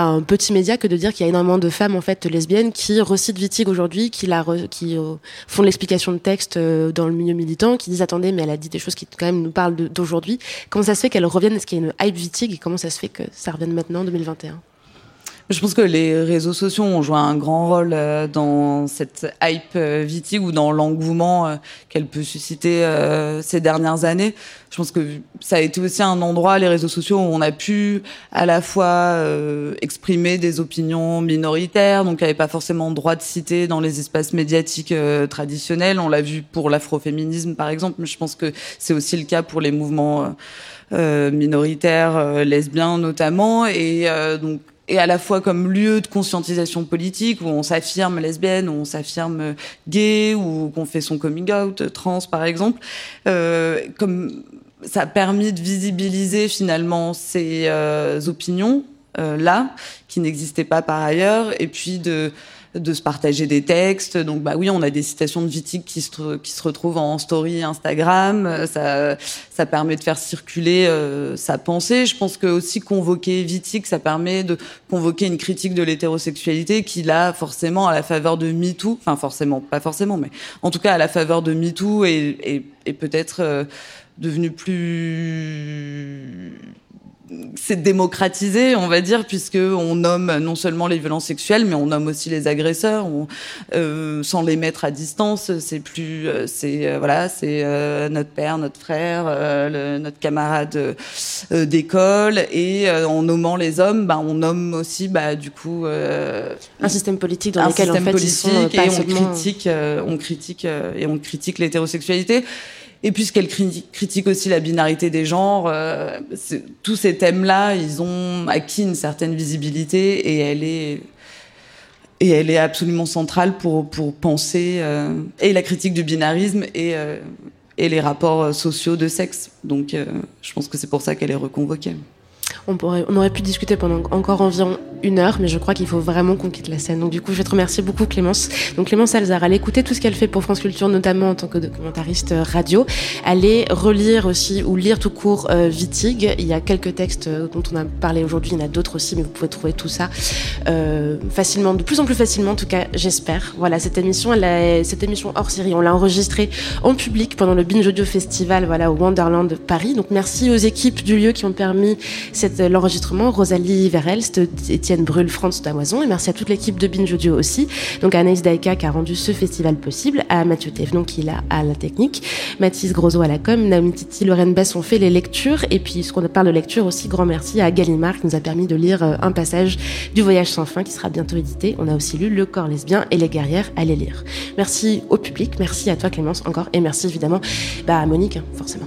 un petit média que de dire qu'il y a énormément de femmes en fait lesbiennes qui recitent Wittig aujourd'hui, qui font de l'explication de texte dans le milieu militant, qui disent attendez, mais elle a dit des choses qui quand même nous parlent d'aujourd'hui. Comment ça se fait qu'elle revienne? Est-ce qu'il y a une hype Wittig et comment ça se fait que ça revienne maintenant en 2021 ? Je pense que les réseaux sociaux ont joué un grand rôle dans cette hype Wittig ou dans l'engouement qu'elle peut susciter ces dernières années. Je pense que ça a été aussi un endroit, les réseaux sociaux, où on a pu à la fois exprimer des opinions minoritaires, donc il n'y avait pas forcément droit de citer dans les espaces médiatiques traditionnels. On l'a vu pour l'afroféminisme, par exemple, mais je pense que c'est aussi le cas pour les mouvements minoritaires, lesbiens notamment, et à la fois comme lieu de conscientisation politique où on s'affirme lesbienne, où on s'affirme gay, où on fait son coming out, trans par exemple, comme ça a permis de visibiliser finalement ces opinions là qui n'existaient pas par ailleurs, et puis de se partager des textes. Donc oui, on a des citations de Wittig qui se retrouvent en story Instagram, ça permet de faire circuler sa pensée. Je pense que aussi convoquer Wittig, ça permet de convoquer une critique de l'hétérosexualité qui là forcément à la faveur de MeToo, enfin forcément, pas forcément, mais en tout cas à la faveur de MeToo et peut-être devenue plus... C'est démocratisé, on va dire, puisque on nomme non seulement les violences sexuelles, mais on nomme aussi les agresseurs, sans les mettre à distance. C'est notre père, notre frère, notre camarade d'école, et en nommant les hommes, on nomme aussi, du coup, un système politique dans lequel en fait ils sont pas seulement... on critique l'hétérosexualité. Et puis, qu'elle critique aussi la binarité des genres, tous ces thèmes-là, ils ont acquis une certaine visibilité et elle est absolument centrale pour penser et la critique du binarisme et les rapports sociaux de sexe. Donc, je pense que c'est pour ça qu'elle est reconvoquée. On aurait pu discuter pendant encore environ une heure, mais je crois qu'il faut vraiment qu'on quitte la scène. Donc du coup, je vais te remercier beaucoup, Clémence. Donc Clémence Alzard, allez écouter tout ce qu'elle fait pour France Culture, notamment en tant que documentariste radio. Allez relire aussi, ou lire tout court, Wittig. Il y a quelques textes dont on a parlé aujourd'hui, il y en a d'autres aussi, mais vous pouvez trouver tout ça facilement, de plus en plus facilement, en tout cas, j'espère. Voilà, cette émission hors série, on l'a enregistrée en public pendant le Binge Audio Festival, voilà, au Wonderland de Paris. Donc merci aux équipes du lieu qui ont permis l'enregistrement, Rosalie Verhelst, Étienne Brûle, France Damoison, et merci à toute l'équipe de Binge Audio aussi, donc à Anaïs Daïka qui a rendu ce festival possible, à Mathieu Thévenon qui est là à la technique, Mathis Grosso à la com, Naomi Titi, Lorraine Bess ont fait les lectures, et puis ce qu'on parle de lecture aussi, grand merci à Gallimard qui nous a permis de lire un passage du Voyage sans fin qui sera bientôt édité. On a aussi lu Le corps lesbien et Les guerrières, allez lire. Merci au public, merci à toi Clémence encore, et merci évidemment à Monique, forcément.